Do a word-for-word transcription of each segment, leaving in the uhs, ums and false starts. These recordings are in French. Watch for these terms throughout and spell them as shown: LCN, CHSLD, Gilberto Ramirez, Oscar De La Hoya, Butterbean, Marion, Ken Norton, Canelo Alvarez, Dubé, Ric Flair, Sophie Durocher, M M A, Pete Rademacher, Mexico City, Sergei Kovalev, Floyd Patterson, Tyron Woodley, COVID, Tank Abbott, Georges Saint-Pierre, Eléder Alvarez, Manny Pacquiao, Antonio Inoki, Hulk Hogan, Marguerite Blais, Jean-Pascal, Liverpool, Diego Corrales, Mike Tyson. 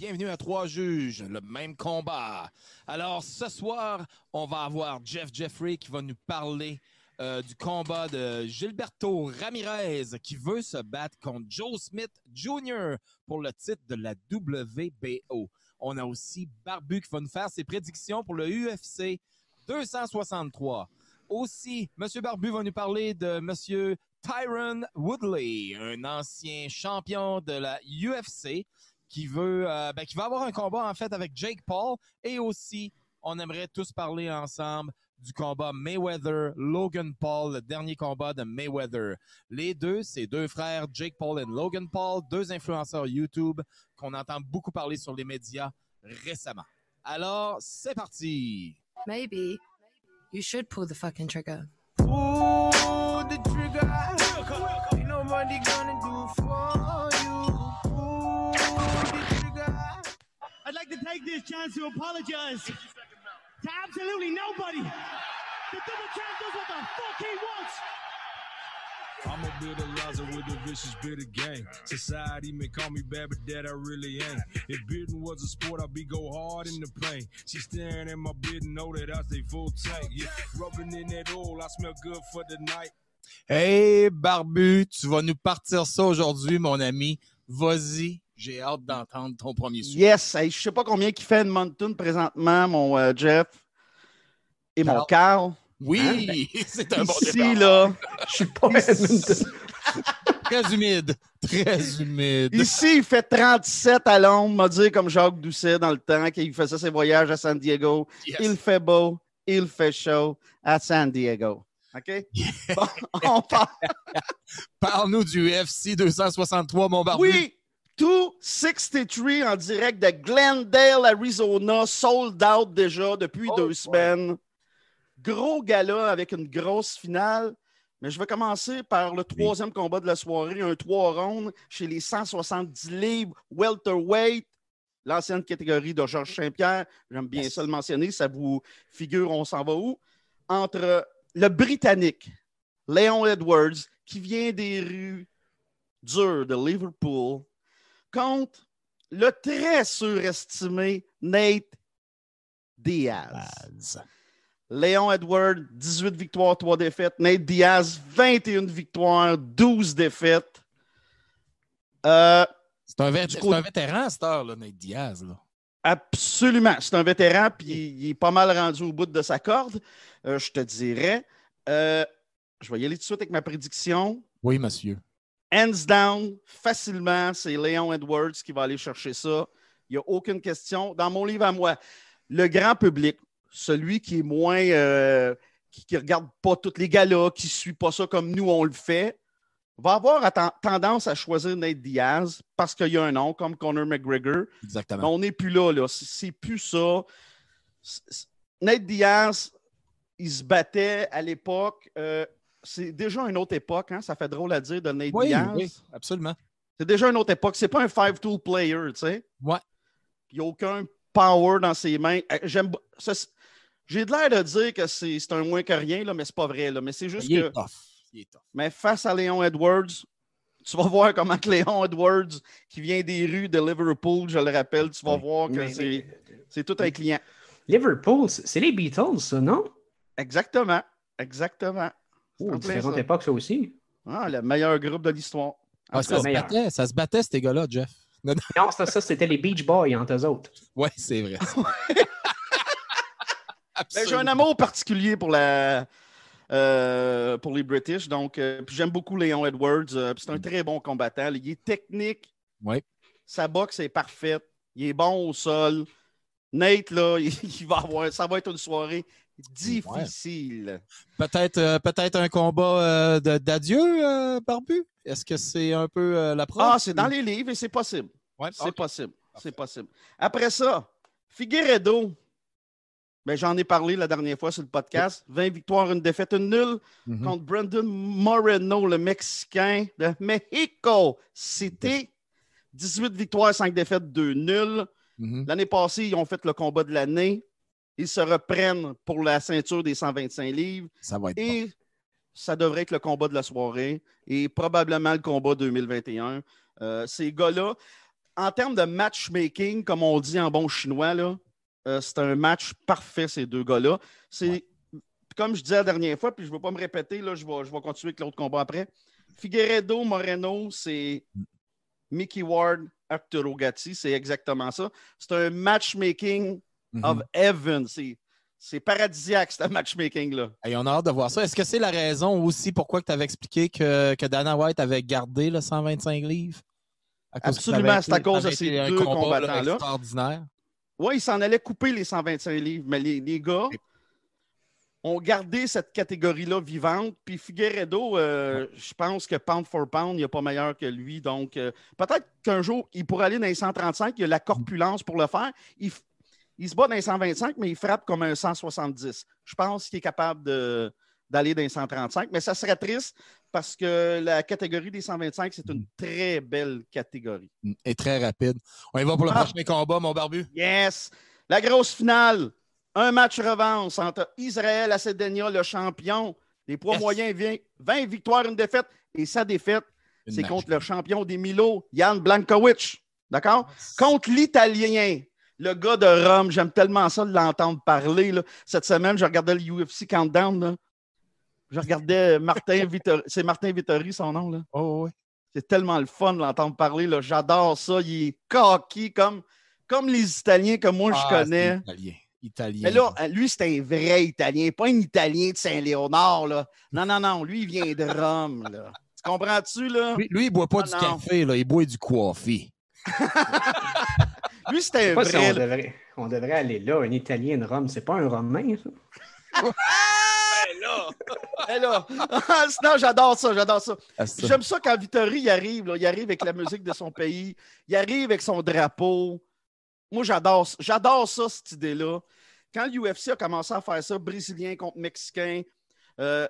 Bienvenue à Trois Juges, le même combat. Alors, ce soir, on va avoir Jeff Jeffrey qui va nous parler euh, du combat de Gilberto Ramirez qui veut se battre contre Joe Smith Junior pour le titre de la W B O. On a aussi Barbu qui va nous faire ses prédictions pour le U F C deux cent soixante-trois. Aussi, M. Barbu va nous parler de M. Tyron Woodley, un ancien champion de la U F C qui veut, euh, ben, qui va avoir un combat en fait avec Jake Paul. Et aussi, on aimerait tous parler ensemble du combat Mayweather-Logan Paul, le dernier combat de Mayweather. Les deux, c'est deux frères, Jake Paul et Logan Paul, deux influenceurs YouTube qu'on entend beaucoup parler sur les médias récemment. Alors, c'est parti! Maybe you should pull the fucking trigger. Pull the trigger. Ain't nobody gonna do for you. Pull the trigger. I'd like to take this chance to apologize to absolutely nobody. The double champ does what the fuck he wants. I'm a bit of Liza with a vicious bit of gang. Society may call me bad, but that I really ain't. If bidding was a sport, I'd be go hard in the pain. She staring at my bidding, know that I stay full tank. Yeah, rubbing in that oil, I smell good for the night. Hey, Barbu, tu vas nous partir ça aujourd'hui, mon ami. Vas-y, j'ai hâte d'entendre ton premier sujet. Yes, hey, je sais pas combien qu'il fait de Mountain présentement, mon euh, Jeff et Alors, mon Carl. Oui, hein, ben, c'est un bon ici, départ. Ici, là, je suis pas très humide. Très humide. Ici, il fait trente-sept à l'ombre, m'a dit comme Jacques Doucet dans le temps, qu'il faisait ses voyages à San Diego. Yes. Il fait beau, il fait chaud à San Diego. OK? Bon, on parle. Parle-nous du U F C deux cent soixante-trois, mon Barbu. Oui! deux cent soixante-trois en direct de Glendale, Arizona, sold out déjà depuis oh, deux ouais. semaines. Gros gala avec une grosse finale, mais je vais commencer par le troisième oui. combat de la soirée, un trois rounds chez les cent soixante-dix livres welterweight, l'ancienne catégorie de Georges Saint-Pierre. J'aime bien yes. ça le mentionner, ça vous figure on s'en va où? Entre le Britannique, Leon Edwards, qui vient des rues dures de Liverpool, contre le très surestimé Nate Diaz. Leon Edwards, dix-huit victoires, trois défaites. Nate Diaz, vingt et une victoires, douze défaites. Euh, c'est un, vét- coup... c'est un vétéran, cette heure-là, Nate Diaz. Là. Absolument. C'est un vétéran, puis il, il est pas mal rendu au bout de sa corde, euh, je te dirais. Euh, je vais y aller tout de suite avec ma prédiction. Oui, monsieur. Hands down, facilement, c'est Leon Edwards qui va aller chercher ça. Il n'y a aucune question. Dans mon livre à moi, le grand public, celui qui est moins, euh, qui ne regarde pas tous les galas, qui ne suit pas ça comme nous, on le fait, va avoir atten- tendance à choisir Nate Diaz parce qu'il y a un nom, comme Conor McGregor. Exactement. Mais on n'est plus là, là. C'est, c'est plus ça. C'est, Nate Diaz, il se battait à l'époque. Euh, c'est déjà une autre époque, hein? Ça fait drôle à dire de Nate oui, Diaz. Oui, absolument. C'est déjà une autre époque. C'est pas un five-tool player, tu sais. Ouais. Il n'y a aucun power dans ses mains. J'aime. Ça, j'ai de l'air de dire que c'est, c'est un moins que rien, là, mais c'est pas vrai. Là. Mais c'est juste Il que... Est tough. Il est tough. Mais face à Leon Edwards, tu vas voir comment Leon Edwards, qui vient des rues de Liverpool, je le rappelle, tu vas oui. voir que mais, c'est, mais, c'est tout un mais, client. Liverpool, c'est les Beatles, ça, non? Exactement. Exactement. Oh, différentes ça. époques, ça aussi. Ah, le meilleur groupe de l'histoire. Ah, ça, se battait, ça se battait, ces gars-là, Jeff. Non, non. non ça, ça, c'était les Beach Boys, entre eux autres. Oui, c'est vrai. Ben, j'ai un amour particulier pour, la, euh, pour les British. Donc, euh, puis j'aime beaucoup Leon Edwards. Euh, puis c'est un très bon combattant. Il est technique. Ouais. Sa boxe est parfaite. Il est bon au sol. Nate, là, il, il va avoir, ça va être une soirée difficile. Ouais. Peut-être, euh, peut-être un combat euh, de, d'adieu, euh, Barbu? Est-ce que c'est un peu euh, la preuve? Ah, c'est ou... dans les livres et c'est possible. Ouais, c'est okay. possible. Parfait. C'est possible. Après ça, Figueredo. Ben, j'en ai parlé la dernière fois sur le podcast. vingt victoires, une défaite, une nulle mm-hmm. contre Brandon Moreno, le Mexicain de Mexico City. dix-huit victoires, cinq défaites, deux nuls. Mm-hmm. L'année passée, ils ont fait le combat de l'année. Ils se reprennent pour la ceinture des cent vingt-cinq livres. Ça va être Et bon. ça devrait être le combat de la soirée et probablement le combat deux mille vingt et un. Euh, ces gars-là, en termes de matchmaking, comme on dit en bon chinois, là, euh, c'est un match parfait, ces deux gars-là. C'est, ouais. Comme je disais la dernière fois, puis je ne veux pas me répéter, là, je vais, je vais continuer avec l'autre combat après. Figueredo, Moreno, c'est Mickey Ward, Arturo Gatti, c'est exactement ça. C'est un matchmaking mm-hmm. of heaven. C'est, c'est paradisiaque, ce matchmaking-là. Et on a hâte de voir ça. Est-ce que c'est la raison aussi pourquoi tu avais expliqué que, que Dana White avait gardé le cent vingt-cinq livres? Absolument, c'est à cause de ces deux combattants-là. Extraordinaire. Oui, ils s'en allaient couper les cent vingt-cinq livres, mais les, les gars ont gardé cette catégorie-là vivante. Puis Figueredo, euh, ouais. je pense que pound for pound, il n'y a pas meilleur que lui. Donc, euh, peut-être qu'un jour, il pourrait aller dans les cent trente-cinq, il a la corpulence pour le faire. Il, il se bat dans les cent vingt-cinq, mais il frappe comme un cent soixante-dix. Je pense qu'il est capable de, d'aller dans les cent trente-cinq, mais ça serait triste. Parce que la catégorie des cent vingt-cinq, c'est une très belle catégorie. Et très rapide. On y va pour le ah. prochain combat, mon barbu. Yes! La grosse finale. Un match revanche entre Israël Acedenia, le champion des poids yes. moyens, vingt victoires, une défaite. Et sa défaite, une c'est match. Contre le champion des Milo, Jan Błachowicz. D'accord? Yes. Contre l'Italien, le gars de Rome. J'aime tellement ça de l'entendre parler. Là. Cette semaine, je regardais le U F C Countdown, là. Je regardais Martin Vettori. C'est Martin Vettori, son nom, là. Oh, oui. C'est tellement le fun de l'entendre parler, là. J'adore ça. Il est cocky, comme, comme les Italiens que moi, ah, je connais. Italien. Italien. Mais là, lui, c'est un vrai Italien, pas un Italien de Saint-Léonard, là. Non, non, non. Lui, il vient de Rome, là. Tu comprends-tu, là? Lui, lui il boit pas ah, du non. café, là. Il boit du coffee. Lui, c'est un vrai... Si on, devrait, on devrait aller là. Un Italien de Rome, c'est pas un Romain, ça? Là. là. Non, j'adore ça, j'adore ça. ça. J'aime ça quand Vittori il arrive, là, il arrive avec la musique de son pays, il arrive avec son drapeau. Moi, j'adore ça, j'adore ça, cette idée-là. Quand l'U F C a commencé à faire ça, Brésilien contre Mexicain, euh,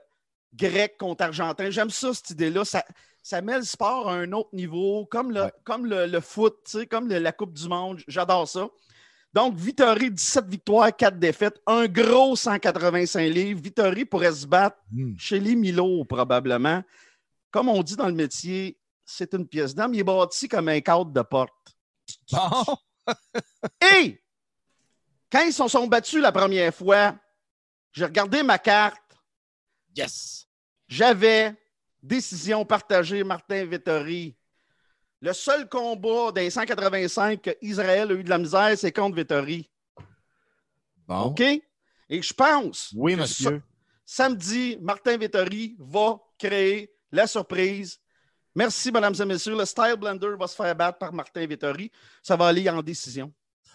Grec contre Argentin, j'aime ça, cette idée-là. Ça, ça met le sport à un autre niveau, comme le, ouais. comme le, le foot, comme le, la Coupe du Monde. J'adore ça. Donc, Vittori, dix-sept victoires, quatre défaites, un gros cent quatre-vingt-cinq livres. Vittori pourrait se battre mmh. chez les Milo, probablement. Comme on dit dans le métier, c'est une pièce d'âme. Il est bâti comme un cadre de porte. Bon. Et quand ils se sont battus la première fois, j'ai regardé ma carte. Yes! J'avais décision partagée, Martin Vettori. Le seul combat des cent quatre-vingt-cinq qu'Israël a eu de la misère, c'est contre Vettori. Bon. OK? Et je pense oui, que monsieur. Sa- samedi, Martin Vettori va créer la surprise. Merci, mesdames et messieurs. Le Style Blender va se faire battre par Martin Vettori. Ça va aller en décision.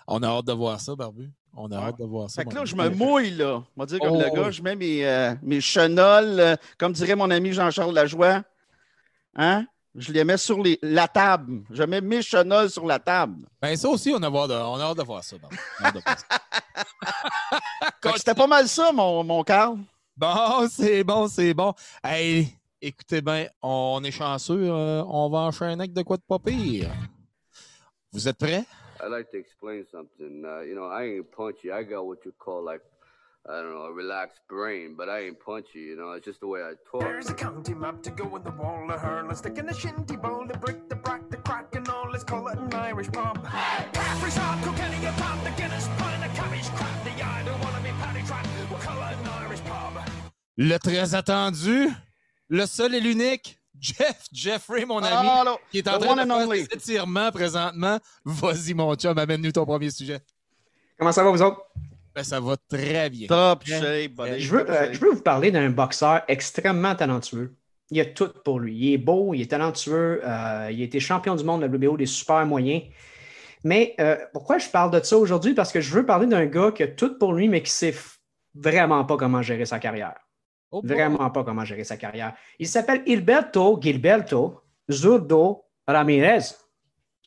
On a hâte de voir ça, Barbu. On a ah. hâte de voir ça. Fait que là, je me mouille, là. On va dire comme oh, le gars, oui. je mets mes, euh, mes chenolles, euh, comme dirait mon ami Jean-Charles Lajoie. Hein? Je les mets sur les, la table. Je mets mes chenolles sur la table. Ben ça aussi, on a hâte de, on a hâte de voir ça. On a hâte de voir ça. C'était pas mal ça, mon, mon Carl. Bon, c'est bon, c'est bon. Hey, écoutez bien, on est chanceux. Euh, on va enchaîner avec de quoi de pas pire. Vous êtes prêts? I'd like to explain something. Uh, you know, I ain't punchy. I got what you call like, I don't know, a relaxed brain, but I ain't punchy, you know, it's just the way I talk. There's a county map to go in the wall of her, let's stick in the shinty bowl, the brick, the brack, the crack, and all, let's call it an Irish pub. Hey, Caffrey's hard, Kilkenny, a pub, the Guinness, pie, the cabbage, crap, the I don't wanna be paddy trapped, we'll call it an Irish pub. Le très attendu, le seul et l'unique, Jeff, Jeffrey, mon ami, oh, qui est en train de faire des étirements présentement. Vas-y, mon chum, amène-nous ton premier sujet. Comment ça va, vous autres? Ben, ça va très bien. Top shape. Je veux, euh, je veux vous parler d'un boxeur extrêmement talentueux. Il a tout pour lui. Il est beau, il est talentueux. Euh, il a été champion du monde de la W B O des super moyens. Mais euh, pourquoi je parle de ça aujourd'hui? Parce que je veux parler d'un gars qui a tout pour lui, mais qui ne sait vraiment pas comment gérer sa carrière. Oh, vraiment pas comment gérer sa carrière. Il s'appelle Gilberto, Gilberto, Zurdo Ramirez.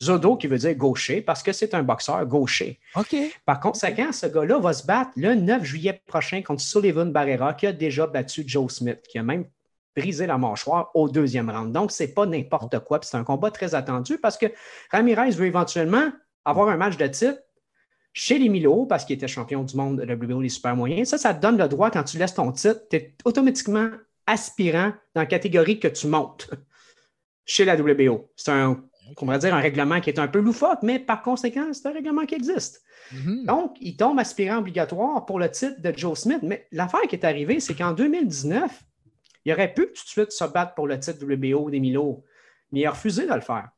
Zodo qui veut dire gaucher parce que c'est un boxeur gaucher. Okay. Par conséquent, ce gars-là va se battre le neuf juillet prochain contre Sullivan Barrera qui a déjà battu Joe Smith, qui a même brisé la mâchoire au deuxième round. Donc, c'est pas n'importe quoi. Puis c'est un combat très attendu parce que Ramirez veut éventuellement avoir un match de titre chez les Milo parce qu'il était champion du monde de W B O des super moyens. Ça, ça te donne le droit quand tu laisses ton titre, tu es automatiquement aspirant dans la catégorie que tu montes chez la W B O. C'est un on va dire un règlement qui est un peu loufoque, mais par conséquent, c'est un règlement qui existe. Mm-hmm. Donc, il tombe aspirant obligatoire pour le titre de Joe Smith. Mais l'affaire qui est arrivée, c'est qu'en deux mille dix-neuf, il aurait pu tout de suite se battre pour le titre W B O des mi-lourds, mais il a refusé de le faire.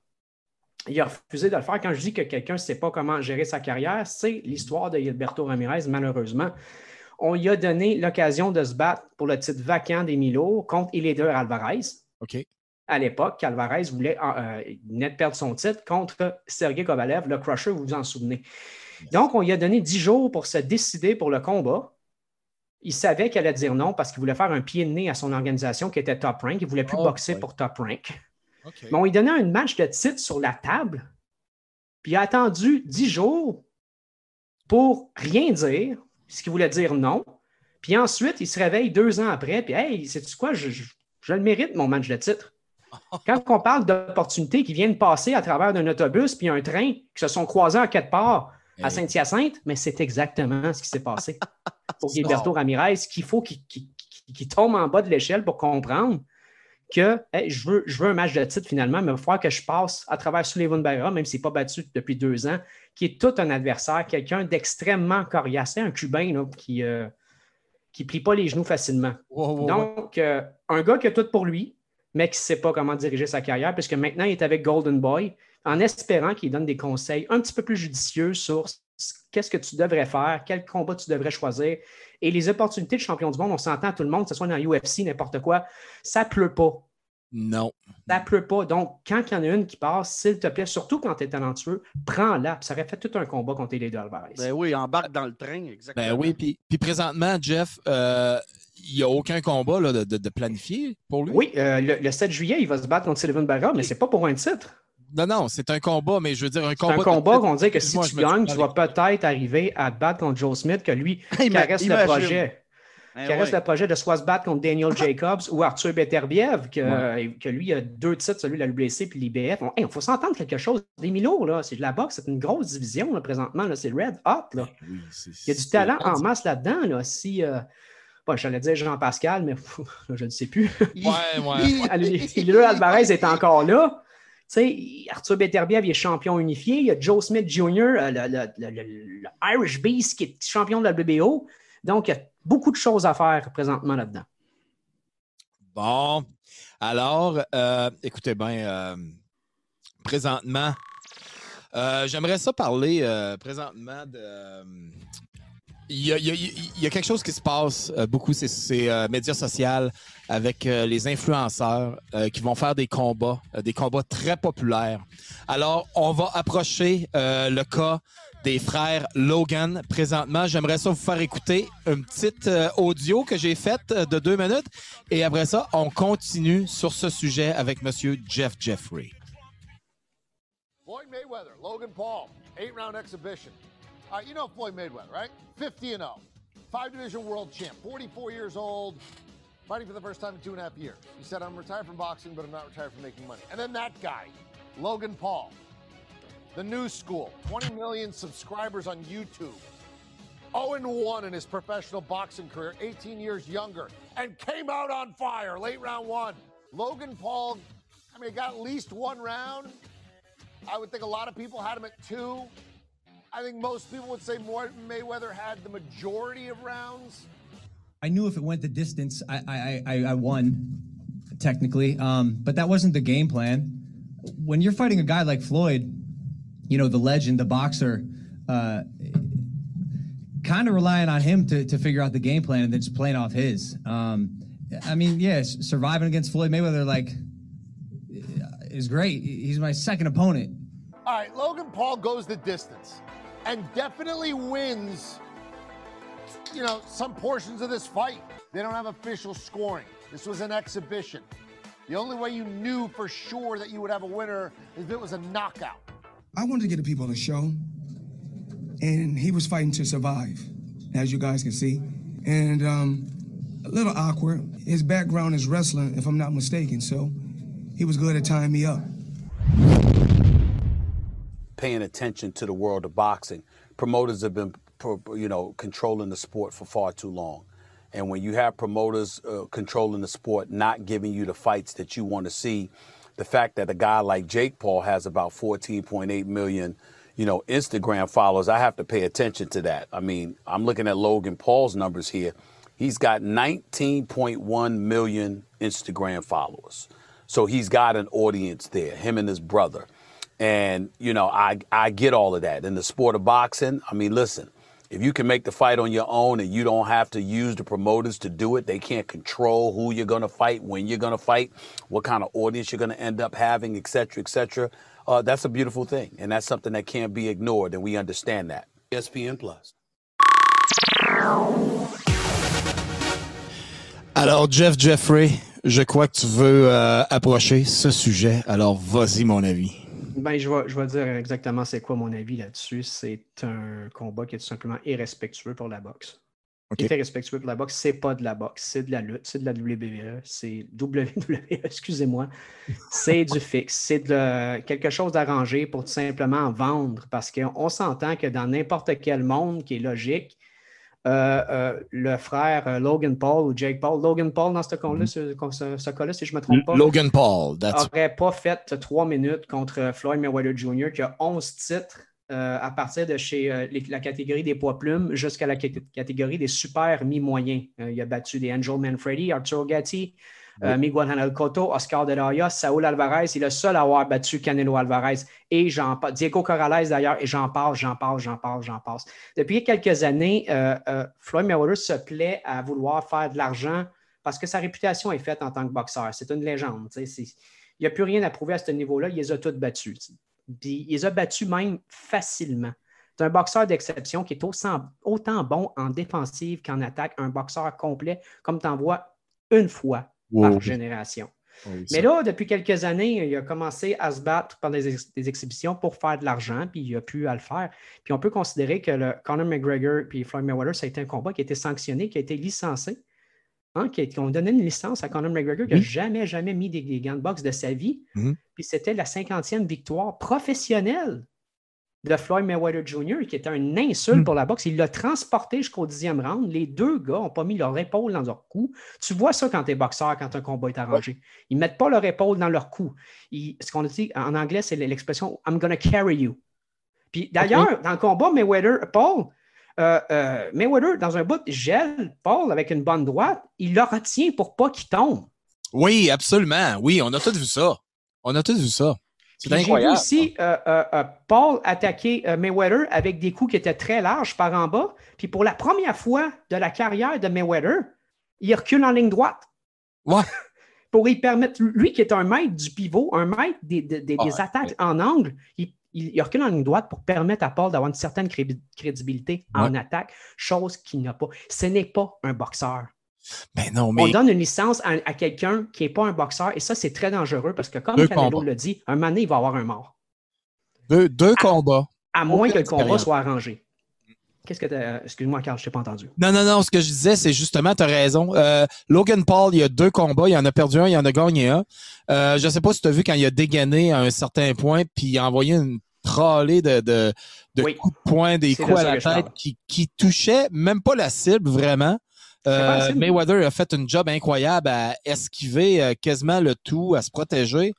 Il a refusé de le faire. Quand je dis que quelqu'un ne sait pas comment gérer sa carrière, c'est l'histoire de Gilberto Ramirez, malheureusement. On lui a donné l'occasion de se battre pour le titre vacant des mi-lourds contre Eléder Alvarez. OK. À l'époque, qu'Alvarez voulait euh, venait de perdre son titre contre Sergei Kovalev, le crusher, vous vous en souvenez. Donc, on lui a donné dix jours pour se décider pour le combat. Il savait qu'il allait dire non parce qu'il voulait faire un pied de nez à son organisation qui était Top Rank. Il ne voulait plus oh, boxer ouais. pour Top Rank. Okay. Mais on lui donnait un match de titre sur la table, puis il a attendu dix jours pour rien dire, ce qu'il voulait dire non. Puis ensuite, il se réveille deux ans après, puis « Hey, sais-tu quoi? Je, je, je le mérite, mon match de titre. » Quand on parle d'opportunités qui viennent passer à travers un autobus puis un train qui se sont croisés en quatre parts à Saint-Hyacinthe, mais c'est exactement ce qui s'est passé pour Gilberto Ramirez, qu'il faut qu'il, qu'il, qu'il tombe en bas de l'échelle pour comprendre que hey, je, veux, je veux un match de titre finalement, mais il va falloir que je passe à travers Sullivan Barrera, même s'il n'est pas battu depuis deux ans, qui est tout un adversaire, quelqu'un d'extrêmement coriace, un Cubain là, qui ne euh, qui plie pas les genoux facilement. Wow, wow, Donc, euh, un gars qui a tout pour lui, mais qui ne sait pas comment diriger sa carrière, puisque maintenant, il est avec Golden Boy, en espérant qu'il donne des conseils un petit peu plus judicieux sur qu'est-ce que tu devrais faire, quel combat tu devrais choisir. Et les opportunités de champion du monde, on s'entend tout le monde, que ce soit dans U F C, n'importe quoi, ça ne pleut pas. Non. Ça ne pleut pas. Donc, quand il y en a une qui passe, s'il te plaît, surtout quand tu es talentueux, prends-la. Ça aurait fait tout un combat contre les deux Alvarez. Ben oui, embarque dans le train, exactement. Ben oui, puis, puis présentement, Jeff... Euh... Il n'y a aucun combat là, de, de, de planifié pour lui? Oui, euh, le, le sept juillet, il va se battre contre Sullivan Barrera, mais ce n'est pas pour un titre. Non, non, c'est un combat, mais je veux dire un c'est combat... C'est un combat qu'on dit que si moi, tu gagnes, tu vas peut-être arriver à te battre contre Joe Smith, que lui, il caresse le projet. Il caresse ouais. le projet de soit se battre contre Daniel Jacobs ou Arthur Béterbiev, que, ouais. que lui, il a deux titres, celui de la W B C puis l'I B F. Il hey, faut s'entendre quelque chose. Les mi-lourds, là, c'est de la boxe, c'est une grosse division là, présentement. Là, c'est red hot. Là. Oui, c'est, il y a du talent en masse là-dedans. Là, si... Euh, Bon, j'allais dire Jean-Pascal, mais pff, je ne sais plus. Ouais, ouais. Eléder Alvarez est encore là. Tu sais, Arthur Béterbiev est champion unifié. Il y a Joe Smith junior, le, le, le, le Irish Beast, qui est champion de la W B O. Donc, il y a beaucoup de choses à faire présentement là-dedans. Bon. Alors, euh, écoutez bien, euh, présentement, euh, j'aimerais ça parler euh, présentement de... Euh, Il y, a, il, y a, il y a quelque chose qui se passe euh, beaucoup, c'est, c'est euh, médias sociaux avec euh, les influenceurs euh, qui vont faire des combats, euh, des combats très populaires. Alors, on va approcher euh, le cas des frères Logan présentement. J'aimerais ça vous faire écouter une petite euh, audio que j'ai faite de deux minutes. Et après ça, on continue sur ce sujet avec monsieur Jeff Jeffrey. Floyd Mayweather, Logan Paul, eight round exhibition. Uh, you know Floyd Mayweather, right? fifty and oh, five-division world champ, forty-four years old, fighting for the first time in two and a half years. He said, I'm retired from boxing, but I'm not retired from making money. And then that guy, Logan Paul, the new school, twenty million subscribers on YouTube, oh and one in his professional boxing career, eighteen years younger, and came out on fire late round one. Logan Paul, I mean, got at least one round. I would think a lot of people had him at two. I think most people would say Mayweather had the majority of rounds. I knew if it went the distance, I I I, I won, technically. Um, but that wasn't the game plan. When you're fighting a guy like Floyd, you know, the legend, the boxer, uh, kind of relying on him to, to figure out the game plan and then just playing off his. Um, I mean, yes, yeah, surviving against Floyd Mayweather, like, is great. He's my second opponent. All right, Logan Paul goes the distance. And definitely wins, you know, some portions of this fight. They don't have official scoring. This was an exhibition. The only way you knew for sure that you would have a winner is if it was a knockout. I wanted to get the people on the show, and he was fighting to survive, as you guys can see. And um, a little awkward. His background is wrestling, if I'm not mistaken, so he was good at tying me up. Paying attention to the world of boxing. Promoters have been, you know, controlling the sport for far too long. And when you have promoters uh, controlling the sport, not giving you the fights that you want to see, the fact that a guy like Jake Paul has about fourteen point eight million, you know, Instagram followers, I have to pay attention to that. I mean, I'm looking at Logan Paul's numbers here. He's got nineteen point one million Instagram followers. So he's got an audience there, him and his brother. And, you know, I, I get all of that. In the sport of boxing, I mean, listen, if you can make the fight on your own and you don't have to use the promoters to do it, they can't control who you're going to fight, when you're going to fight, what kind of audience you're going to end up having, et cetera, et cetera. Uh, that's a beautiful thing. And that's something that can't be ignored. And we understand that. E S P N Plus. Alors, Jeff Jeffrey, je crois que tu veux euh, approcher ce sujet. Alors, vas-y, mon avis. Ben, je vais, je vais dire exactement c'est quoi mon avis là-dessus. C'est un combat qui est tout simplement irrespectueux pour la boxe. Okay. C'est irrespectueux pour la boxe, c'est pas de la boxe, c'est de la lutte, c'est de la W B E, c'est W W E, excusez-moi. C'est du fixe, c'est de la, quelque chose d'arrangé pour tout simplement vendre, parce qu'on s'entend que dans n'importe quel monde qui est logique, Euh, euh, le frère euh, Logan Paul ou Jake Paul, Logan Paul dans ce cas-là, ce, ce, ce cas-là si je ne me trompe pas, Logan Paul n'aurait pas fait trois minutes contre Floyd Mayweather Junior qui a onze titres euh, à partir de chez euh, les, la catégorie des poids plumes jusqu'à la catégorie des super mi-moyens. Euh, il a battu des Angel Manfredi, Arturo Gatti, oui. euh, Miguel Angel Cotto, Oscar De La Hoya, Saul Alvarez. Il est le seul à avoir battu Canelo Alvarez et j'en passe, Diego Corrales d'ailleurs, et j'en passe, j'en passe, j'en passe, j'en passe. Depuis quelques années, euh, euh, Floyd Mayweather se plaît à vouloir faire de l'argent parce que sa réputation est faite en tant que boxeur. C'est une légende. C'est, il n'y a plus rien à prouver à ce niveau-là. Il les a tous battus. Puis il les a battus même facilement. C'est un boxeur d'exception qui est autant, autant bon en défensive qu'en attaque. Un boxeur complet, comme tu en vois une fois wow. par génération. Oui, mais là, depuis quelques années, il a commencé à se battre par des, ex- des exhibitions pour faire de l'argent, puis il a pu à le faire. Puis on peut considérer que le Conor McGregor puis Floyd Mayweather, ça a été un combat qui a été sanctionné, qui a été licencé. Hein, qui a, qu'on donnait une licence à Conor McGregor qui n'a oui. jamais, jamais mis des, des gants de boxe de sa vie. Mm-hmm. Puis c'était la cinquantième victoire professionnelle de Floyd Mayweather Junior, qui était un insulte mm. pour la boxe. Il l'a transporté jusqu'au dixième round. Les deux gars n'ont pas mis leur épaule dans leur cou. Tu vois ça quand t'es boxeur, quand un combat est arrangé. Ils ne mettent pas leur épaule dans leur cou. Ils, ce qu'on dit en anglais, c'est l'expression « I'm gonna carry you ». Puis d'ailleurs, okay. dans le combat, Mayweather-Paul, euh, euh, Mayweather, dans un bout, gèle Paul avec une bonne droite. Il le retient pour pas qu'il tombe. Oui, absolument. Oui, on a tous vu ça. On a tous vu ça. C'est incroyable. J'ai vu aussi euh, euh, euh, Paul attaquer euh, Mayweather avec des coups qui étaient très larges par en bas. Puis pour la première fois de la carrière de Mayweather, il recule en ligne droite. Ouais. Pour lui permettre, lui qui est un maître du pivot, un maître des, des, des, ah, des attaques ouais. en angle, il, il, il recule en ligne droite pour permettre à Paul d'avoir une certaine crédibilité ouais. en attaque, chose qu'il n'a pas. Ce n'est pas un boxeur. Ben non, mais... On donne une licence à, à quelqu'un qui n'est pas un boxeur et ça, c'est très dangereux parce que comme deux Canelo combats. Le dit, un moment donné, il va avoir un mort. Deux, deux à, combats. À moins Aucun que le combat expérience. soit arrangé. Qu'est-ce que t'as... Excuse-moi, Carl, je ne t'ai pas entendu. Non, non, non, ce que je disais, c'est justement, tu as raison. Euh, Logan Paul, il y a deux combats, il en a perdu un, il en a gagné un. Euh, je ne sais pas si tu as vu quand il a dégainé à un certain point puis il a envoyé une trollée de, de, de oui. coups de poing, des c'est coups à la tête qui, qui touchaient même pas la cible vraiment. Euh, Mayweather a fait une job incroyable à esquiver euh, quasiment le tout, à se protéger.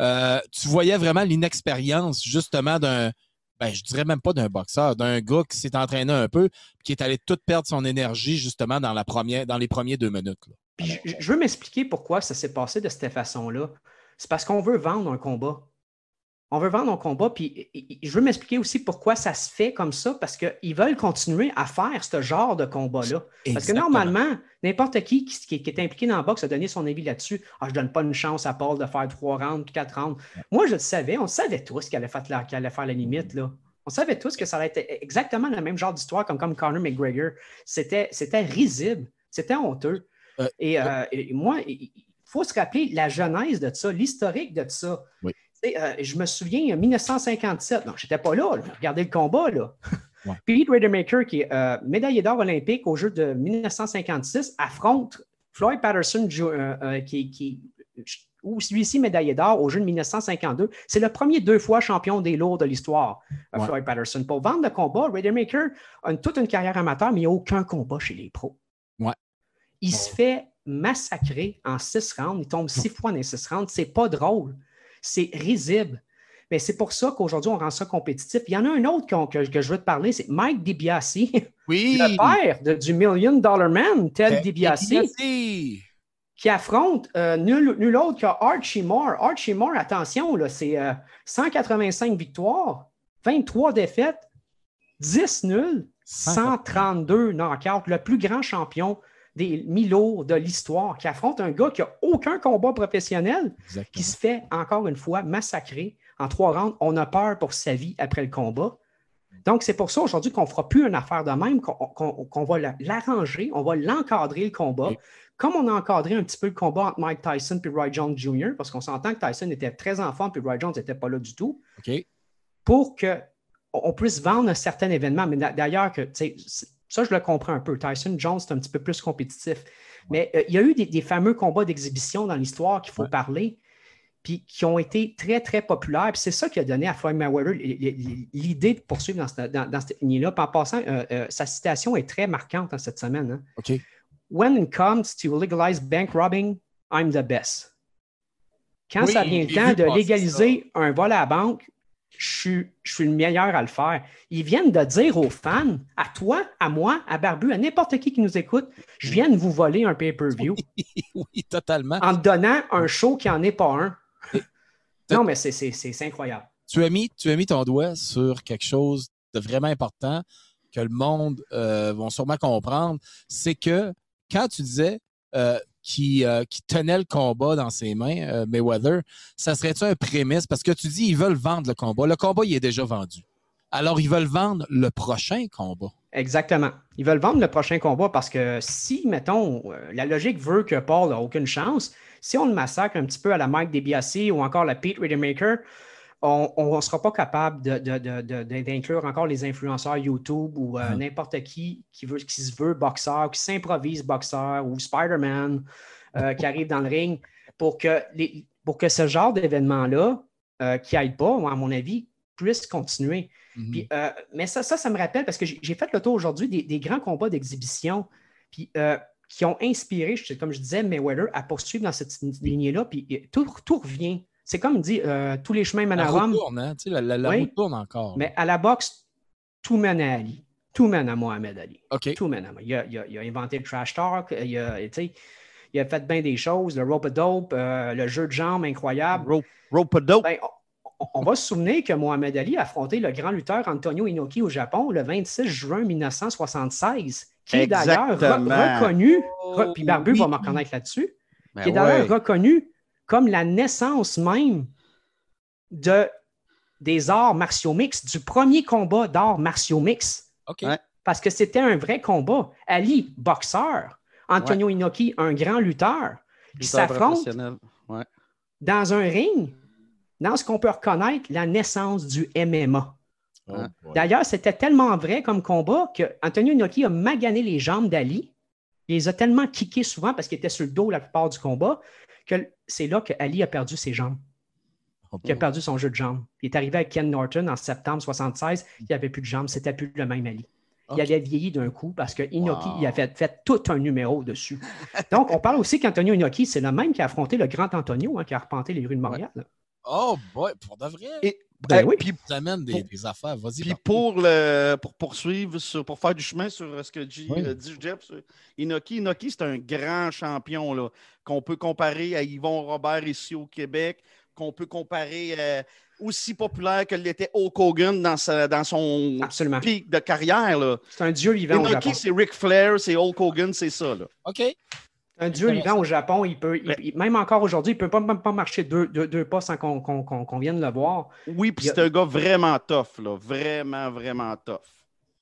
Euh, tu voyais vraiment l'inexpérience justement d'un, ben, je dirais même pas d'un boxeur, d'un gars qui s'est entraîné un peu, qui est allé tout perdre son énergie justement dans, la première, dans les premiers deux minutes. Là. Puis je, je veux m'expliquer pourquoi ça s'est passé de cette façon-là. C'est parce qu'on veut vendre un combat. On veut vendre un combat, puis je veux m'expliquer aussi pourquoi ça se fait comme ça, parce qu'ils veulent continuer à faire ce genre de combat-là. Exactement. Parce que normalement, n'importe qui qui, qui qui est impliqué dans la boxe a donné son avis là-dessus. « Ah, je ne donne pas une chance à Paul de faire trois rounds, quatre rounds. » Moi, je le savais. On savait tous qu'il allait faire la, qu'il allait faire la limite. Là. On savait tous que ça allait être exactement le même genre d'histoire comme, comme Conor McGregor. C'était, c'était risible. C'était honteux. Euh, et, euh, euh, et moi, il faut se rappeler la genèse de ça, l'historique de ça. Oui. Euh, je me souviens, dix-neuf cent cinquante-sept, non, je n'étais pas là, là, regardez le combat, là. Ouais. Pete Rademacher, qui est euh, médaillé d'or olympique aux Jeux de dix-neuf cent cinquante-six, affronte Floyd Patterson, euh, euh, qui, qui ou celui-ci médaillé d'or aux Jeux de dix-neuf cent cinquante-deux. C'est le premier deux fois champion des lourds de l'histoire, euh, ouais. Floyd Patterson. Pour vendre le combat, Rademacher a une, toute une carrière amateur, mais il n'y a aucun combat chez les pros. Ouais. Il ouais. se fait massacrer en six rounds, il tombe six fois dans les six rounds, c'est pas drôle. c'est risible. Mais c'est pour ça qu'aujourd'hui, on rend ça compétitif. Il y en a un autre qu'on, que, que je veux te parler, c'est Mike DiBiase, oui. le père de, du Million Dollar Man, Ted DiBiase, DiBiase, qui affronte euh, nul, nul autre que Archie Moore. Archie Moore, attention, là, c'est euh, cent quatre-vingt-cinq victoires, vingt-trois défaites, dix nuls, cent trente-deux knockouts, le plus grand champion des mi-lourds de l'histoire, qui affronte un gars qui n'a aucun combat professionnel, exactement, qui se fait, encore une fois, massacrer. En trois rounds, on a peur pour sa vie après le combat. Donc, c'est pour ça aujourd'hui qu'on ne fera plus une affaire de même, qu'on, qu'on, qu'on va l'arranger, on va l'encadrer le combat. Oui. Comme on a encadré un petit peu le combat entre Mike Tyson et Roy Jones junior, parce qu'on s'entend que Tyson était très en forme et Roy Jones n'était pas là du tout, okay, pour qu'on puisse vendre un certain événement. Mais d'ailleurs, que, ça, je le comprends un peu. Tyson Jones, c'est un petit peu plus compétitif. Ouais. Mais euh, il y a eu des, des fameux combats d'exhibition dans l'histoire qu'il faut ouais. parler, puis qui ont été très, très populaires. Puis c'est ça qui a donné à Floyd Mayweather l'idée de poursuivre dans cette, dans, dans cette lignée-là. Puis en passant, euh, euh, sa citation est très marquante hein, cette semaine. Hein. Okay. When it comes to legalize bank robbing, I'm the best. Quand oui, ça vient le temps de légaliser ça. un vol à la banque, je suis, je suis le meilleur à le faire. Ils viennent de dire aux fans, à toi, à moi, à Barbu, à n'importe qui qui nous écoute, je viens de vous voler un pay-per-view. Oui, oui, totalement. En te donnant un show qui n'en est pas un. Non, mais c'est, c'est, c'est, c'est incroyable. Tu as, mis, tu as mis ton doigt sur quelque chose de vraiment important que le monde euh, va sûrement comprendre. C'est que quand tu disais euh, qu'il, euh, qu'il tenait le combat dans ses mains, euh, Mayweather, ça serait-tu un prémisse? Parce que tu dis ils veulent vendre le combat. Le combat, il est déjà vendu. Alors, ils veulent vendre le prochain combat. Exactement. Ils veulent vendre le prochain combat parce que si, mettons, la logique veut que Paul n'a aucune chance, si on le massacre un petit peu à la Mike DiBiase ou encore la Pete Rademacher, on ne sera pas capable de, de, de, de, d'inclure encore les influenceurs YouTube ou euh, mm. n'importe qui qui, veut, qui se veut boxeur, qui s'improvise boxeur ou Spider-Man euh, qui arrive dans le ring pour que, les, pour que ce genre d'événement-là euh, qui n'aille pas, à mon avis, puisse continuer. Mm-hmm. Puis, euh, mais ça, ça, ça me rappelle, parce que j'ai fait le tour aujourd'hui des, des grands combats d'exhibition puis, euh, qui ont inspiré, comme je disais, Mayweather à poursuivre dans cette lignée-là, puis tout, tout revient. C'est comme dit, euh, tous les chemins mènent à Rome. La route tourne, hein? Tu sais, la, la, la oui, route tourne encore. Mais à la boxe, tout mène à Ali. Tout mène à Mohamed Ali. Okay. Tout mène à moi. Il a, il a, il a inventé le trash talk, il a, tu sais, il a fait bien des choses, le rope-a-dope, euh, le jeu de jambes incroyable. Rope, rope-a-dope. Ben, on va se souvenir que Mohamed Ali a affronté le grand lutteur Antonio Inoki au Japon le vingt-six juin dix-neuf soixante-seize, qui est d'ailleurs re- reconnu, re- puis Barbu oui. va me reconnaître là-dessus, ben qui est d'ailleurs ouais. reconnu comme la naissance même de, des arts martiaux mixtes, du premier combat d'arts martiaux mixtes. Okay. Ouais. Parce que c'était un vrai combat. Ali, boxeur. Antonio ouais. Inoki, un grand lutteur, qui s'affronte ouais. dans un ring dans ce qu'on peut reconnaître, la naissance du M M A. Oh, ouais. D'ailleurs, c'était tellement vrai comme combat qu'Antonio Inoki a magané les jambes d'Ali. Il les a tellement kickés souvent parce qu'il était sur le dos la plupart du combat que c'est là qu'Ali a perdu ses jambes. Oh, il a perdu son jeu de jambes. Il est arrivé avec Ken Norton en septembre soixante-seize. Il n'avait plus de jambes. C'était plus le même Ali. Okay. Il avait vieilli d'un coup parce que Inoki wow. il avait fait tout un numéro dessus. Donc, on parle aussi qu'Antonio Inoki, c'est le même qui a affronté le grand Antonio, hein, qui a arpenté les rues de Montréal. Ouais. Oh boy, pour de vrai. Et, ben, ben oui, puis ça amène des, des affaires. Vas-y. Puis pour, le, pour poursuivre, sur, pour faire du chemin sur ce que G, oui. euh, dit Jeff, sur Inoki, Inoki, c'est un grand champion là, qu'on peut comparer à Yvon Robert ici au Québec, qu'on peut comparer euh, aussi populaire que l'était Hulk Hogan dans, sa, dans son absolument. Pic de carrière. Là. C'est un dieu vivant. Inoki, au Japon, c'est Ric Flair, c'est Hulk Hogan, c'est ça. Là. OK. Un dieu vivant au Japon, il peut, il, il, même encore aujourd'hui, il ne peut pas, même pas marcher deux, deux, deux pas sans qu'on, qu'on, qu'on vienne le voir. Oui, puis c'est a... un gars vraiment tough, là. Vraiment, vraiment tough.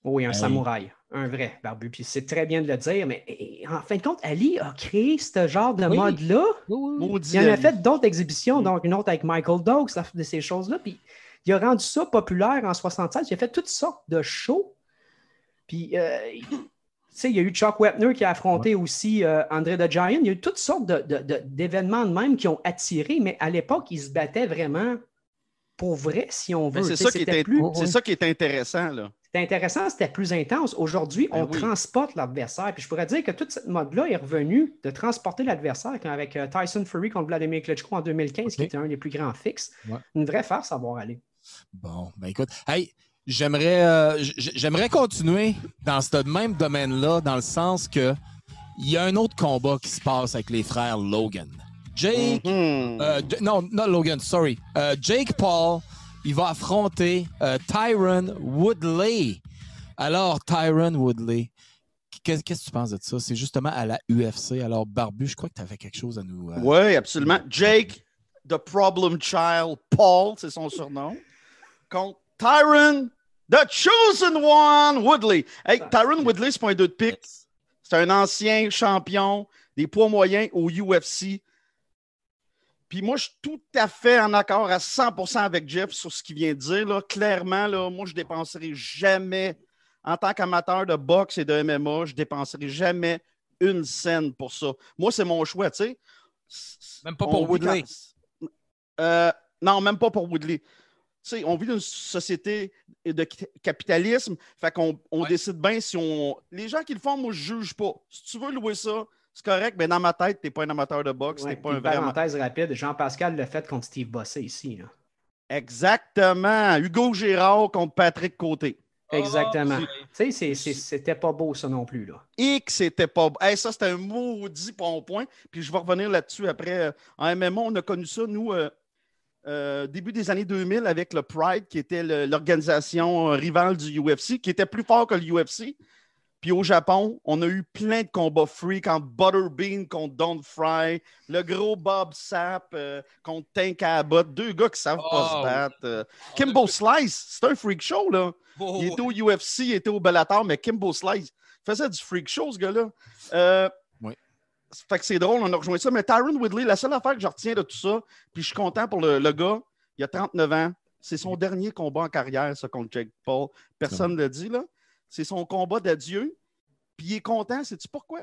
Oui, un oui. samouraï, un vrai Barbu. Puis c'est très bien de le dire, mais et, en fin de compte, Ali a créé ce genre de oui. mode-là. Oui, oui, oui. Il en a fait d'autres exhibitions, oui. donc une autre avec Michael Doak, de ces choses-là. Puis il a rendu ça populaire en soixante-seize. Il a fait toutes sortes de shows. Puis... Euh, Tu sais, il y a eu Chuck Wepner qui a affronté ouais. aussi euh, André the Giant. Il y a eu toutes sortes de, de, de, d'événements de même qui ont attiré, mais à l'époque, ils se battaient vraiment pour vrai, si on veut. C'est ça, qui était, plus... c'est ça qui est intéressant, là. C'était intéressant, c'était plus intense. Aujourd'hui, on oui. transporte l'adversaire. Puis je pourrais dire que toute cette mode-là est revenue de transporter l'adversaire avec Tyson Fury contre Vladimir Klitschko en deux mille quinze, okay. qui était un des plus grands fixes. Ouais. Une vraie farce à voir aller. Bon, ben écoute, hey, j'aimerais, euh, j'aimerais continuer dans ce même domaine-là, dans le sens que il y a un autre combat qui se passe avec les frères Logan. Jake, mm-hmm. euh, non, not Logan, sorry. Euh, Jake Paul, il va affronter euh, Tyron Woodley. Alors, Tyron Woodley, qu'est-ce que tu penses de ça? C'est justement à la U F C. Alors, Barbu, je crois que tu avais quelque chose à nous... Euh, oui, absolument. Jake, The Problem Child, Paul, c'est son surnom, contre Tyron, The Chosen One, Woodley. Hey, Tyron Woodley, c'est pas un deux de pique. C'est un ancien champion des poids moyens au U F C. Puis moi, je suis tout à fait en accord à cent pour cent avec Jeff sur ce qu'il vient de dire. Là. Clairement, là, moi, je ne dépenserai jamais, en tant qu'amateur de boxe et de M M A, je ne dépenserai jamais une scène pour ça. Moi, c'est mon choix, tu sais. Même pas pour Woodley. Euh, non, même pas pour Woodley. Tu sais, on vit dans une société de capitalisme, fait qu'on on ouais. décide bien si on... Les gens qui le font, moi, je ne juge pas. Si tu veux louer ça, c'est correct, mais dans ma tête, t'es pas un amateur de boxe, ouais, t'es pas un vrai... Parenthèse rapide, Jean-Pascal l'a fait contre Steve Bossé ici. Là. Exactement. Hugo Gérard contre Patrick Côté. Exactement. Oh, tu sais, c'était pas beau, ça non plus. Là. Et que c'était pas beau. Hey, ça, c'était un maudit pont-point, puis je vais revenir là-dessus après. En M M A, on a connu ça, nous... Euh... Euh, début des années deux mille avec le Pride, qui était le, l'organisation rivale du U F C, qui était plus fort que le U F C. Puis au Japon, on a eu plein de combats freaks contre Butterbean, contre Don Fry, le gros Bob Sapp, euh, contre Tank Abbott, deux gars qui savent oh. pas se battre. Euh, Kimbo Slice, c'est un freak show, là. Oh. Il était au U F C, il était au Bellator, mais Kimbo Slice, il faisait du freak show, ce gars-là. Euh, Fait que c'est drôle, on a rejoint ça. Mais Tyron Woodley, la seule affaire que je retiens de tout ça, puis je suis content pour le, le gars, il a trente-neuf ans, c'est son dernier combat en carrière, ça, contre Jake Paul. Personne ne le dit, là. C'est son combat d'adieu, puis il est content. Sais-tu pourquoi?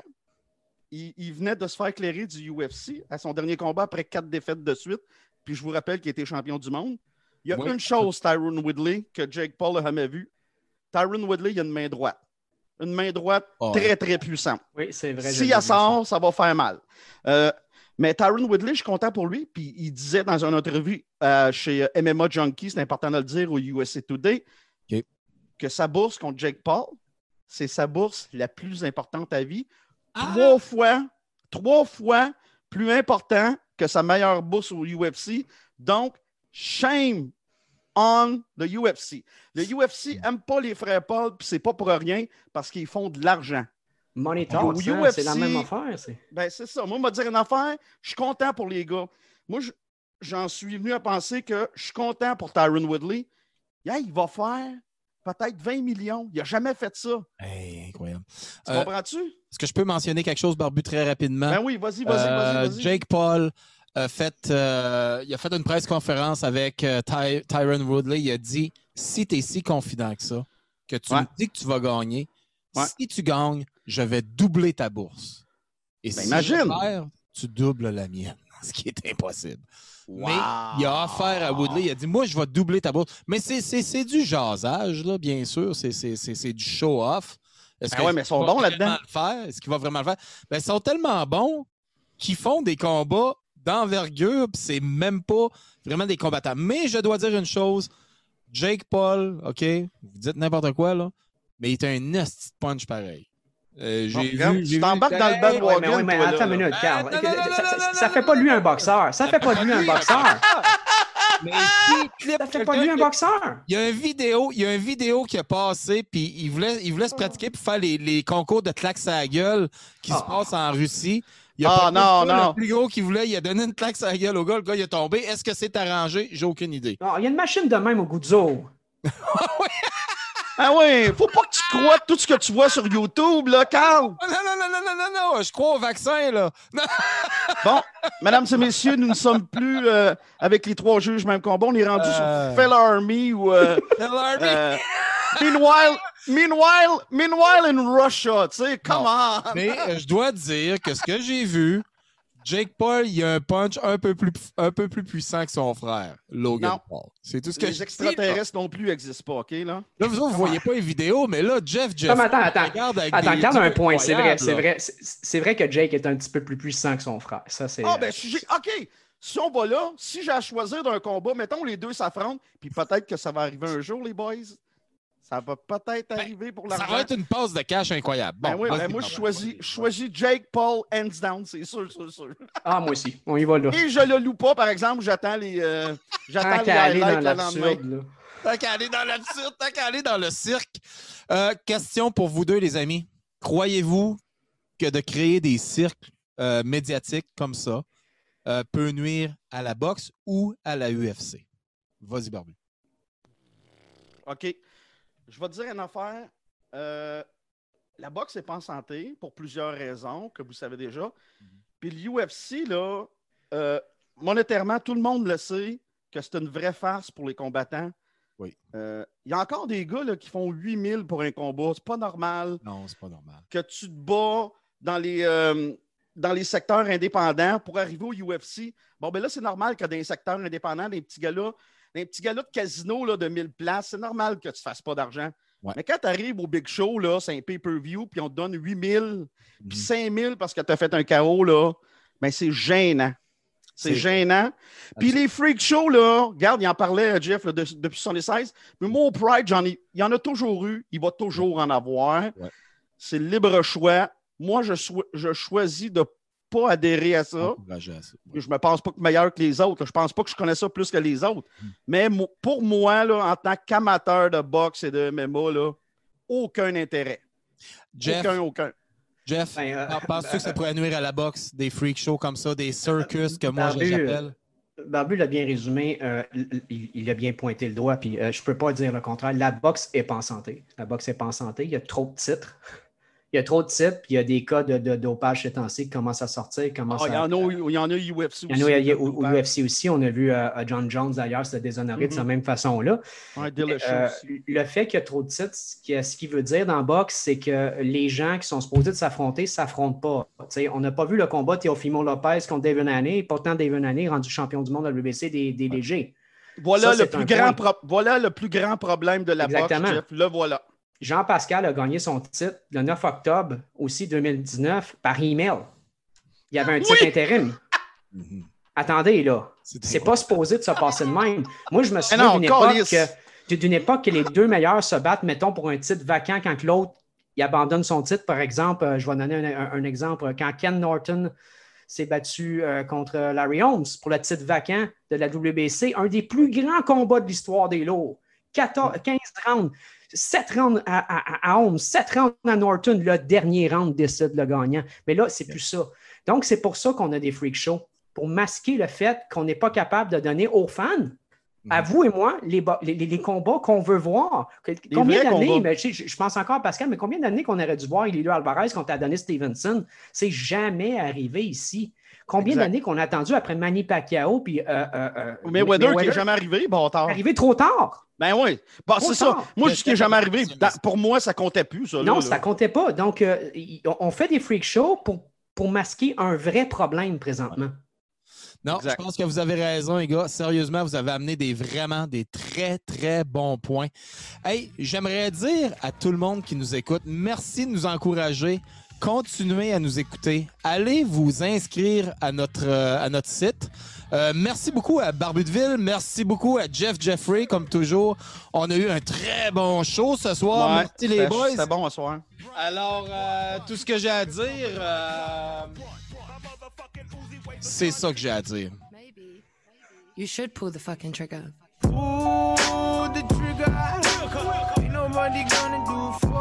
Il, il venait de se faire éclairer du U F C à son dernier combat après quatre défaites de suite, puis je vous rappelle qu'il était champion du monde. Il y a oui. une chose, Tyron Woodley, que Jake Paul n'a jamais vue. Tyron Woodley, il a une main droite. Une main droite oh. très, très puissante. Oui, c'est vrai. Si elle sort, ça va faire mal. Euh, mais Tyron Woodley, je suis content pour lui. Puis il disait dans une entrevue euh, chez M M A Junkie, c'est important de le dire, au U S A Today, okay. que sa bourse contre Jake Paul, c'est sa bourse la plus importante à vie. Ah. Trois fois, trois fois plus important que sa meilleure bourse au U F C. Donc, shame on the U F C. Le U F C n'aime pas les frères Paul, puis c'est pas pour rien, parce qu'ils font de l'argent. Money talks, U F C, c'est la même affaire. C'est... Ben, c'est ça. Moi, on m'a dit une affaire, je suis content pour les gars. Moi, je, j'en suis venu à penser que je suis content pour Tyron Woodley. Yeah, il va faire peut-être vingt millions. Il n'a jamais fait ça. Hey, incroyable. Tu euh, comprends-tu? Est-ce que je peux mentionner quelque chose, Barbu, très rapidement? Ben oui, vas-y, vas-y, euh, vas-y, vas-y. Jake Paul... A fait, euh, il a fait une presse conférence avec euh, Ty- Tyron Woodley. Il a dit, si tu es si confident que ça, que tu ouais. me dis que tu vas gagner, ouais. si tu gagnes, je vais doubler ta bourse. Et ben si imagine. Je perds, tu doubles la mienne, ce qui est impossible. Wow. Mais il a offert à Woodley, il a dit, moi, je vais doubler ta bourse. Mais c'est, c'est, c'est du jasage, là, bien sûr. C'est, c'est, c'est, c'est du show-off. Est-ce ben ouais, mais ils sont bons là-dedans. Le faire? Est-ce qu'il va vraiment le faire? Ben, ils sont tellement bons qu'ils font des combats d'envergure, puis c'est même pas vraiment des combattants. Mais je dois dire une chose, Jake Paul, OK, vous dites n'importe quoi, là, mais il est un esti de punch pareil. Euh, j'ai vu, regarde, j'ai tu t'embarques dans le bad ouais, mais, ouais, mais attends là, une minute, Carl. Euh, ça ne fait pas de lui un boxeur. Ça ne fait pas de lui un boxeur. Mais si, ça fait pas lui un boxeur. Il y a une vidéo, il y a une vidéo qui a passé, puis il voulait, il voulait se pratiquer pour faire les, les concours de claques à la gueule qui oh. se passent en Russie. Il a oh, non, non. Le plus gros qu'il voulait, il a donné une claque à la gueule au gars, le gars il est tombé. Est-ce que c'est arrangé? J'ai aucune idée. Oh, il y a une machine de même au Guzzo. Ah oui, faut pas que tu crois tout ce que tu vois sur YouTube, là, Carl! Non, non, non, non, non, non, je crois au vaccin, là! Non. Bon, mesdames et messieurs, nous ne sommes plus euh, avec les trois juges même combat, on est rendu euh... sur Fell Army ou... Euh, Fell Army? Euh, meanwhile, meanwhile, meanwhile in Russia, tu sais, come non. on! Mais euh, je dois dire que ce que j'ai vu Jake Paul, il a un punch un peu plus, un peu plus puissant que son frère, Logan non. Paul. C'est tout ce que Les je extraterrestres dis, non plus n'existent pas, OK? Là, là vous autres, vous ne voyez pas les vidéos, mais là, Jeff, Jeff, attends, attends, regarde avec attends, regarde un point. C'est vrai, c'est vrai, c'est vrai que Jake est un petit peu plus puissant que son frère. Ça, c'est, ah, ben, je, OK! Si on va là, si j'ai à choisir d'un combat, mettons, les deux s'affrontent, puis peut-être que ça va arriver un jour, les boys. Ça va peut-être ben, arriver pour l'argent. Ça va être une passe de cash incroyable. Bon, ben oui, ben moi, je choisis, choisis Jake Paul hands down, c'est sûr, c'est sûr. Ah, moi aussi. On y va là. Et je le loue pas, par exemple, j'attends les, euh, j'attends tant les highlights le lendemain. Tant qu'à aller dans l'absurde, tant qu'à aller dans le cirque. Euh, question pour vous deux, les amis. Croyez-vous que de créer des cirques euh, médiatiques comme ça, Euh, peut nuire à la boxe ou à la U F C? Vas-y, Barbu. OK. Je vais te dire une affaire. Euh, la boxe n'est pas en santé pour plusieurs raisons que vous savez déjà. Mm-hmm. Puis l'U F C, là, euh, monétairement, tout le monde le sait que c'est une vraie farce pour les combattants. Oui. Il euh, y a encore des gars là, qui font huit mille pour un combat. C'est pas normal. Non, c'est pas normal. Que tu te bats dans les... Euh, dans les secteurs indépendants pour arriver au U F C. Bon, ben là, c'est normal que dans les secteurs indépendants, des petits gars-là, des petits gars-là de casino là, de mille places, c'est normal que tu ne fasses pas d'argent. Ouais. Mais quand tu arrives au Big Show, là, c'est un pay-per-view, puis on te donne huit mille, mm. puis cinq mille parce que tu as fait un K O, là, ben c'est gênant. C'est, c'est gênant. Puis les freak shows, là, regarde, il en parlait, Jeff, là, de, depuis soixante-seize, mais moi, au Pride, j'en ai, il y en a toujours eu, il va toujours en avoir. Ouais. C'est le libre choix. Moi, je, so- je choisis de ne pas adhérer à ça. À ça ouais. Je ne me pense pas que meilleur que les autres. Là. Je ne pense pas que je connais ça plus que les autres. Mm. Mais mo- pour moi, là, en tant qu'amateur de boxe et de M M A, là, aucun intérêt. Jeff, aucun, aucun. Jeff, ben, euh, penses-tu que ça pourrait nuire à la boxe, des freak shows comme ça, des circus que moi Barbu, j'appelle? Barbu l'a bien résumé. Euh, il, il a bien pointé le doigt. Puis, euh, je ne peux pas dire le contraire. La boxe n'est pas en santé. La boxe n'est pas en santé. Il y a trop de titres. Il y a trop de types, puis il y a des cas de, de dopage ces temps-ci qui commencent à sortir. Commencent ah, il, y à, en a, euh, il y en a U F C aussi. Il y en a, il y a au, au U F C aussi. On a vu uh, uh, John Jones, d'ailleurs, se déshonorer mm-hmm. de cette même façon-là. Ouais, euh, le fait qu'il y a trop de titres, ce qu'il veut dire dans la boxe, c'est que les gens qui sont supposés de s'affronter ne s'affrontent pas. T'sais, on n'a pas vu le combat de Teofimo Lopez contre Devin Haney. Pourtant, Devin Haney est rendu champion du monde à la W B C des, des légers. Voilà, Ça, le plus grand pro- voilà le plus grand problème de la Exactement. boxe, Jeff. Le voilà. Jean-Pascal a gagné son titre le neuf octobre aussi deux mille dix-neuf par email. Il y avait un titre oui! intérim. Mm-hmm. Attendez, là. C'était c'est pas supposé de se passer de même. Moi, je me souviens d'une époque, que, d'une époque que les deux meilleurs se battent, mettons, pour un titre vacant quand l'autre il abandonne son titre. Par exemple, je vais donner un, un, un exemple. Quand Ken Norton s'est battu euh, contre Larry Holmes pour le titre vacant de la W B C, un des plus grands combats de l'histoire des lourds. quatorze, quinze rounds. sept rounds à, à, à Holmes, sept rounds à Norton, le dernier round décide le gagnant. Mais là, c'est plus ça. Donc, c'est pour ça qu'on a des freak shows, pour masquer le fait qu'on n'est pas capable de donner aux fans, à vous et moi, les, les, les combats qu'on veut voir. Combien d'années, mais, je, je pense encore à Pascal, mais combien d'années qu'on aurait dû voir Elio Alvarez contre Adonis Stevenson? C'est jamais arrivé ici. Combien exact. d'années qu'on a attendu après Manny Pacquiao puis euh, euh, euh, Mayweather, Mayweather qui n'est jamais arrivé, bon tard. Arrivé trop tard. Ben oui. Bon, trop c'est tard. ça. Moi, je dis qu'il n'est jamais arrivé. Dans, pour moi, ça ne comptait plus, ça. Non, là, ça ne comptait pas. Donc, euh, on fait des freak shows pour, pour masquer un vrai problème présentement. Non, exact. Je pense que vous avez raison, les gars. Sérieusement, vous avez amené des vraiment des très, très bons points. Hey, j'aimerais dire à tout le monde qui nous écoute, merci de nous encourager. Continuez à nous écouter. Allez vous inscrire à notre, euh, à notre site. Euh, merci beaucoup à Barbudeville. Merci beaucoup à Jeff Jeffrey, comme toujours. On a eu un très bon show ce soir. Ouais, merci les boys. C'était bon ce soir. Alors, euh, tout ce que j'ai à dire, euh, c'est ça que j'ai à dire. Maybe. You should pull the fucking trigger. Pull the trigger. Ain't nobody gonna do